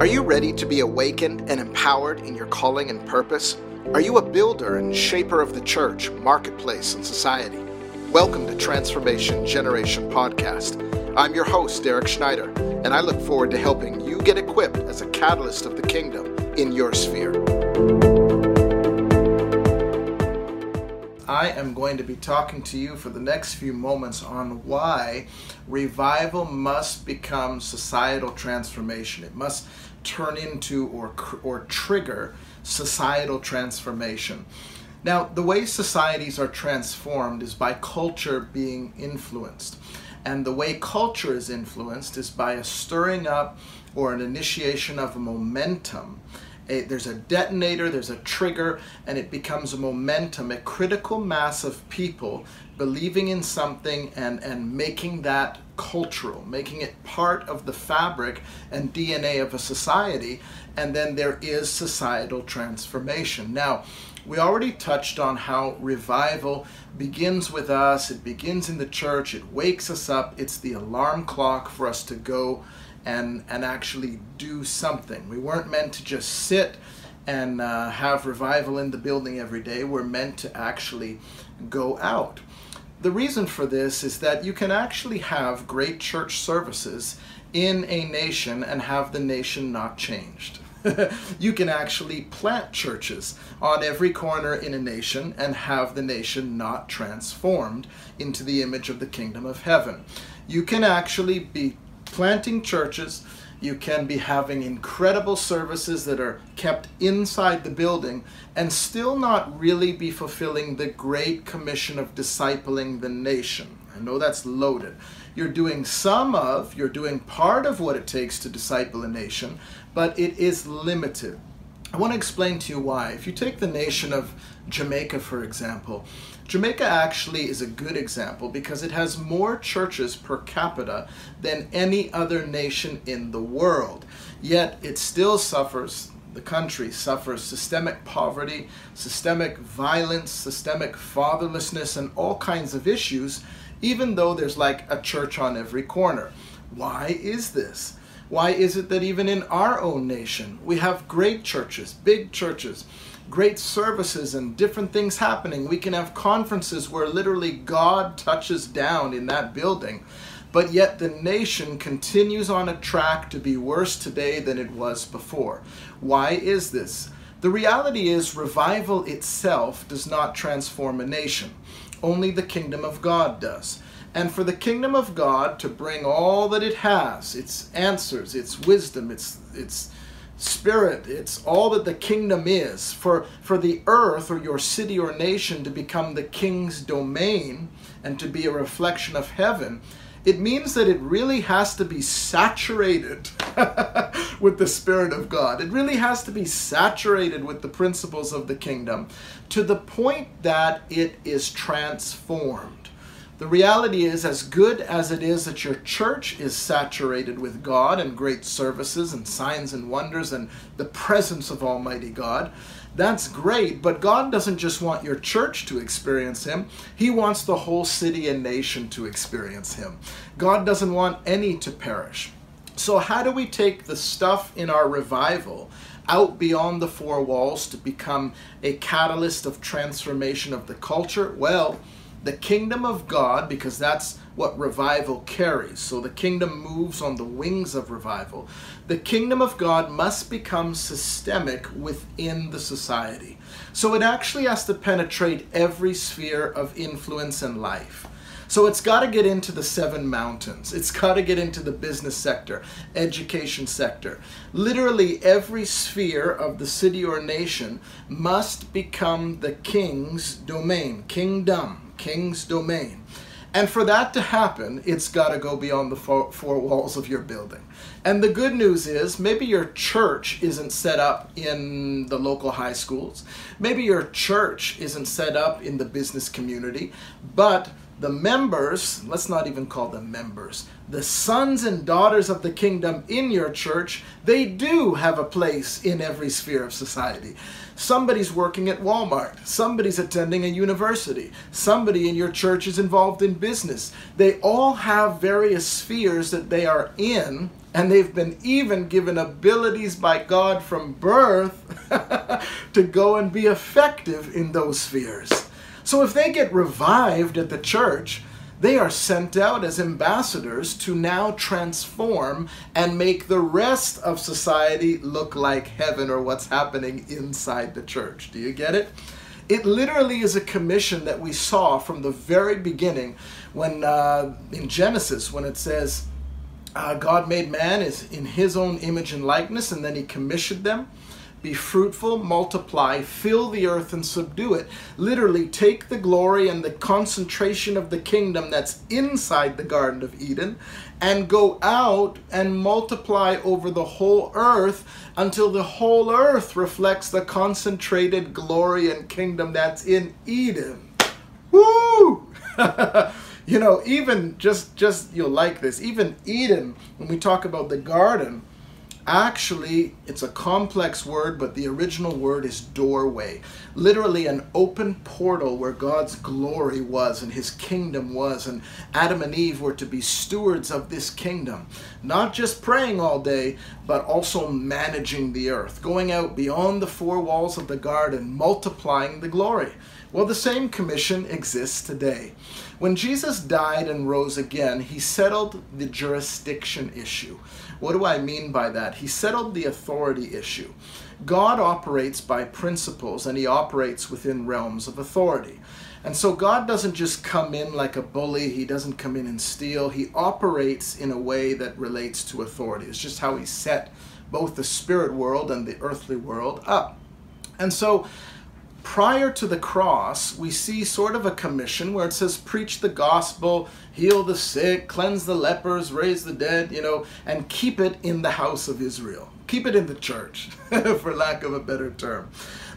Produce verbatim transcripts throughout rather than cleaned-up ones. Are you ready to be awakened and empowered in your calling and purpose? Are you a builder and shaper of the church, marketplace, and society? Welcome to Transformation Generation Podcast. I'm your host, Derek Schneider, and I look forward to helping you get equipped as a catalyst of the kingdom in your sphere. I am going to be talking to you for the next few moments on why revival must become societal transformation. It must turn into or or trigger societal transformation. Now, the way societies are transformed is by culture being influenced. And the way culture is influenced is by a stirring up or an initiation of momentum. A, there's a detonator, there's a trigger, and it becomes a momentum, a critical mass of people believing in something and, and making that cultural, making it part of the fabric and D N A of a society, and then there is societal transformation. Now, we already touched on how revival begins with us, it begins in the church, it wakes us up, it's the alarm clock for us to go and and actually do something. We weren't meant to just sit and uh, have revival in the building every day. We're meant to actually go out. The reason for this is that you can actually have great church services in a nation and have the nation not changed. You can actually plant churches on every corner in a nation and have the nation not transformed into the image of the kingdom of heaven. You can actually be planting churches, you can be having incredible services that are kept inside the building and still not really be fulfilling the Great Commission of discipling the nation. I know that's loaded. You're doing some of, you're doing part of what it takes to disciple a nation, but it is limited. I want to explain to you why. If you take the nation of Jamaica, for example, Jamaica actually is a good example because it has more churches per capita than any other nation in the world. Yet it still suffers, the country suffers systemic poverty, systemic violence, systemic fatherlessness, and all kinds of issues, even though there's like a church on every corner. Why is this? Why is it that even in our own nation, we have great churches, big churches, great services and different things happening? We can have conferences where literally God touches down in that building, but yet the nation continues on a track to be worse today than it was before. Why is this? The reality is revival itself does not transform a nation. Only the kingdom of God does. And for the kingdom of God to bring all that it has, its answers, its wisdom, its its spirit, it's all that the kingdom is, for, for the earth or your city or nation to become the king's domain and to be a reflection of heaven, it means that it really has to be saturated with the Spirit of God. It really has to be saturated with the principles of the kingdom to the point that it is transformed. The reality is, as good as it is that your church is saturated with God and great services and signs and wonders and the presence of Almighty God, that's great, but God doesn't just want your church to experience Him. He wants the whole city and nation to experience Him. God doesn't want any to perish. So how do we take the stuff in our revival out beyond the four walls to become a catalyst of transformation of the culture? Well, the kingdom of God, because that's what revival carries. So the kingdom moves on the wings of revival. The kingdom of God must become systemic within the society. So it actually has to penetrate every sphere of influence and life. So it's got to get into the seven mountains. It's got to get into the business sector, education sector. Literally every sphere of the city or nation must become the king's domain, kingdom. King's domain. And for that to happen, it's got to go beyond the four, four walls of your building. And the good news is maybe your church isn't set up in the local high schools. Maybe your church isn't set up in the business community, but the members, let's not even call them members, the sons and daughters of the kingdom in your church, they do have a place in every sphere of society. Somebody's working at Walmart. Somebody's attending a university. Somebody in your church is involved in business. They all have various spheres that they are in, and they've been even given abilities by God from birth to go and be effective in those spheres. So if they get revived at the church, they are sent out as ambassadors to now transform and make the rest of society look like heaven or what's happening inside the church. Do you get it? It literally is a commission that we saw from the very beginning when uh, in Genesis, when it says uh, God made man is in his own image and likeness, and then he commissioned them. Be fruitful, multiply, fill the earth and subdue it. Literally, take the glory and the concentration of the kingdom that's inside the Garden of Eden and go out and multiply over the whole earth until the whole earth reflects the concentrated glory and kingdom that's in Eden. Woo! You know, even just, just you'll like this, even Eden, when we talk about the garden, actually, it's a complex word, but the original word is doorway. Literally an open portal where God's glory was and his kingdom was, and Adam and Eve were to be stewards of this kingdom. Not just praying all day, but also managing the earth, going out beyond the four walls of the garden, multiplying the glory. Well, the same commission exists today. When Jesus died and rose again, he settled the jurisdiction issue. What do I mean by that? He settled the authority issue. God operates by principles, and he operates within realms of authority. And so God doesn't just come in like a bully. He doesn't come in and steal. He operates in a way that relates to authority. It's just how he set both the spirit world and the earthly world up. And so prior to the cross, we see sort of a commission where it says, preach the gospel, heal the sick, cleanse the lepers, raise the dead, you know, and keep it in the house of Israel. Keep it in the church, for lack of a better term.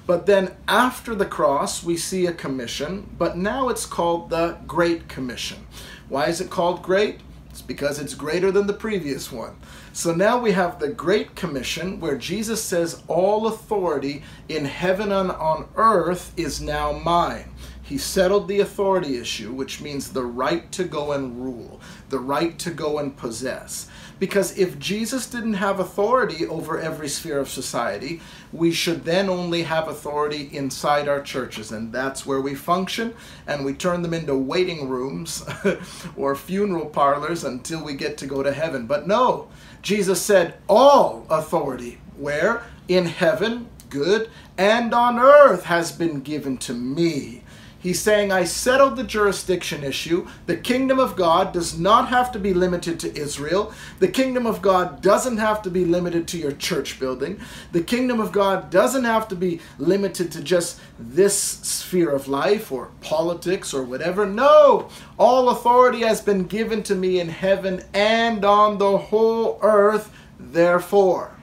But then after the cross, we see a commission, but now it's called the Great Commission. Why is it called great? It's because it's greater than the previous one. So now we have the Great Commission where Jesus says, all authority in heaven and on earth is now mine. He settled the authority issue, which means the right to go and rule, the right to go and possess. Because if Jesus didn't have authority over every sphere of society, we should then only have authority inside our churches. And that's where we function, and we turn them into waiting rooms or funeral parlors until we get to go to heaven. But no, Jesus said all authority, where? In heaven, good, and on earth has been given to me. He's saying, I settled the jurisdiction issue. The kingdom of God does not have to be limited to Israel. The kingdom of God doesn't have to be limited to your church building. The kingdom of God doesn't have to be limited to just this sphere of life or politics or whatever. No, all authority has been given to me in heaven and on the whole earth. Therefore,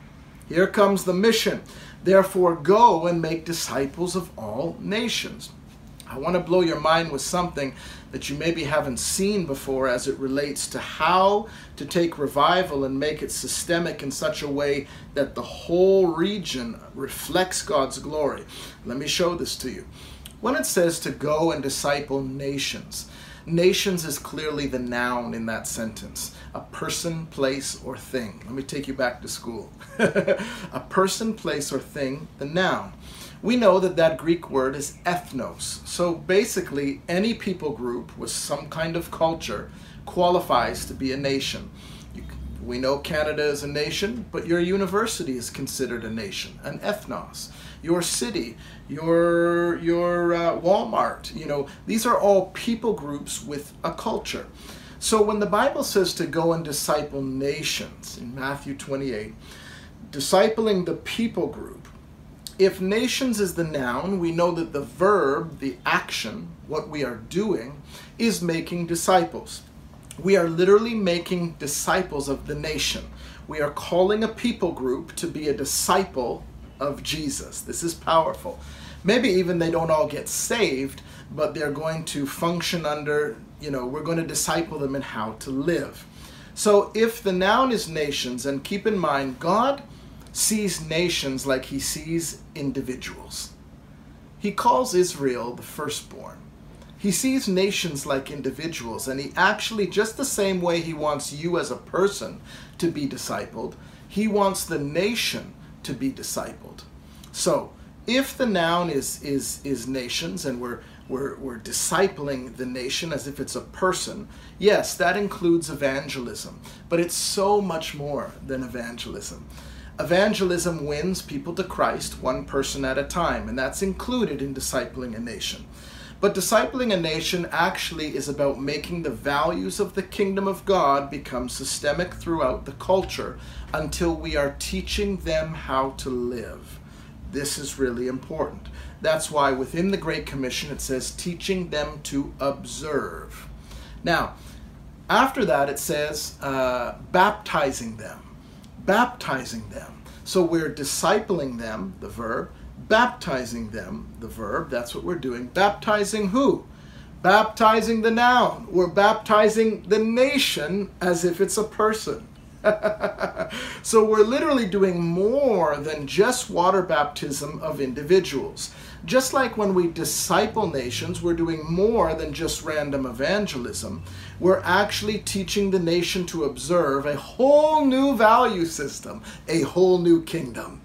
here comes the mission. Therefore, go and make disciples of all nations. I want to blow your mind with something that you maybe haven't seen before as it relates to how to take revival and make it systemic in such a way that the whole region reflects God's glory. Let me show this to you. When it says to go and disciple nations, nations is clearly the noun in that sentence. A person, place, or thing. Let me take you back to school. A person, place, or thing, the noun. We know that that Greek word is ethnos. So basically, any people group with some kind of culture qualifies to be a nation. You, we know Canada is a nation, but your university is considered a nation, an ethnos. Your city, your, your uh, Walmart, you know, these are all people groups with a culture. So when the Bible says to go and disciple nations, in Matthew twenty-eight, discipling the people group, if nations is the noun, we know that the verb, the action, what we are doing, is making disciples. We are literally making disciples of the nation. We are calling a people group to be a disciple of Jesus. This is powerful. Maybe even they don't all get saved, but they're going to function under you know, we're going to disciple them in how to live. So if the noun is nations, and keep in mind, God sees nations like he sees individuals. He calls Israel the firstborn. He sees nations like individuals, and he actually, just the same way he wants you as a person to be discipled, he wants the nation to be discipled. So if the noun is is is nations, and we're We're, we're discipling the nation as if it's a person, yes, that includes evangelism, but it's so much more than evangelism. Evangelism wins people to Christ one person at a time, and that's included in discipling a nation. But discipling a nation actually is about making the values of the kingdom of God become systemic throughout the culture until we are teaching them how to live. This is really important. That's why within the Great Commission it says teaching them to observe. Now, after that it says uh, baptizing them, baptizing them. So we're discipling them, the verb, baptizing them, the verb, that's what we're doing. Baptizing who? Baptizing the noun. We're baptizing the nation as if it's a person. So we're literally doing more than just water baptism of individuals. Just like when we disciple nations, we're doing more than just random evangelism. We're actually teaching the nation to observe a whole new value system, a whole new kingdom.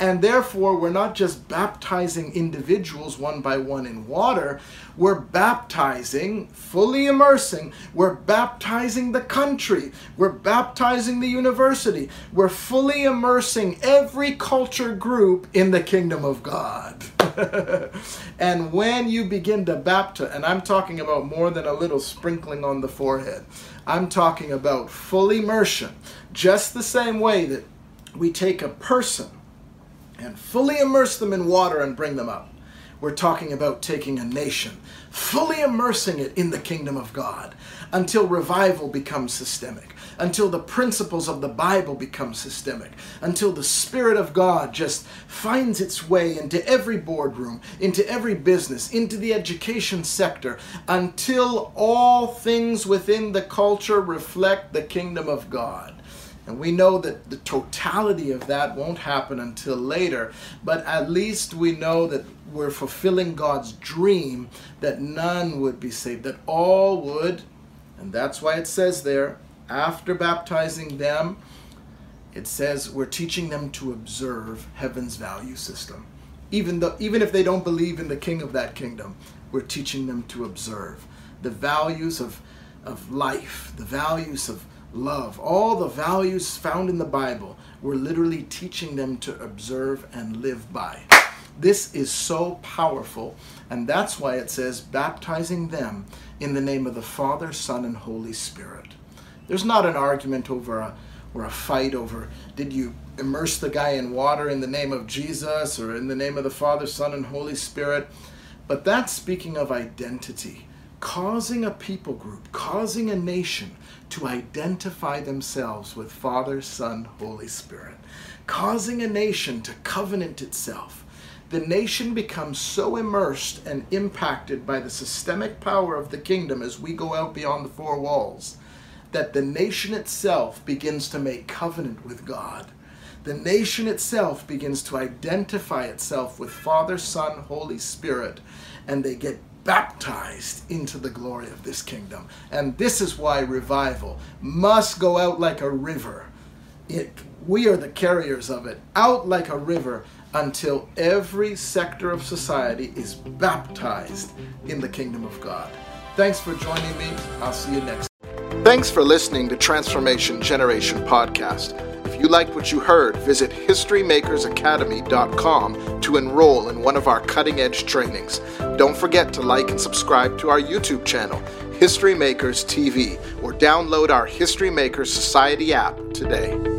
And therefore, we're not just baptizing individuals one by one in water, we're baptizing, fully immersing, we're baptizing the country, we're baptizing the university, we're fully immersing every culture group in the kingdom of God. And when you begin to baptize, and I'm talking about more than a little sprinkling on the forehead, I'm talking about full immersion, just the same way that we take a person and fully immerse them in water and bring them up. We're talking about taking a nation, fully immersing it in the kingdom of God until revival becomes systemic, until the principles of the Bible become systemic, until the Spirit of God just finds its way into every boardroom, into every business, into the education sector, until all things within the culture reflect the kingdom of God. And we know that the totality of that won't happen until later, but at least we know that we're fulfilling God's dream that none would be saved, that all would. And that's why it says there, after baptizing them, it says we're teaching them to observe heaven's value system. Even though, even if they don't believe in the king of that kingdom, we're teaching them to observe the values of, of life, the values of love, all the values found in the Bible. We're literally teaching them to observe and live by. This is so powerful, and that's why it says baptizing them in the name of the Father, Son, and Holy Spirit. There's not an argument over a, or a fight over, did you immerse the guy in water in the name of Jesus or in the name of the Father, Son, and Holy Spirit? But that's speaking of identity. Causing a people group, causing a nation to identify themselves with Father, Son, Holy Spirit. Causing a nation to covenant itself. The nation becomes so immersed and impacted by the systemic power of the kingdom as we go out beyond the four walls, that the nation itself begins to make covenant with God. The nation itself begins to identify itself with Father, Son, Holy Spirit, and they get baptized into the glory of this kingdom. And this is why revival must go out like a river. It, we are the carriers of it, out like a river until every sector of society is baptized in the kingdom of God. Thanks for joining me. I'll see you next time. Thanks for listening to Transformation Generation Podcast. If you liked what you heard, visit History Makers Academy dot com to enroll in one of our cutting-edge trainings. Don't forget to like and subscribe to our YouTube channel, History Makers T V, or download our History Makers Society app today.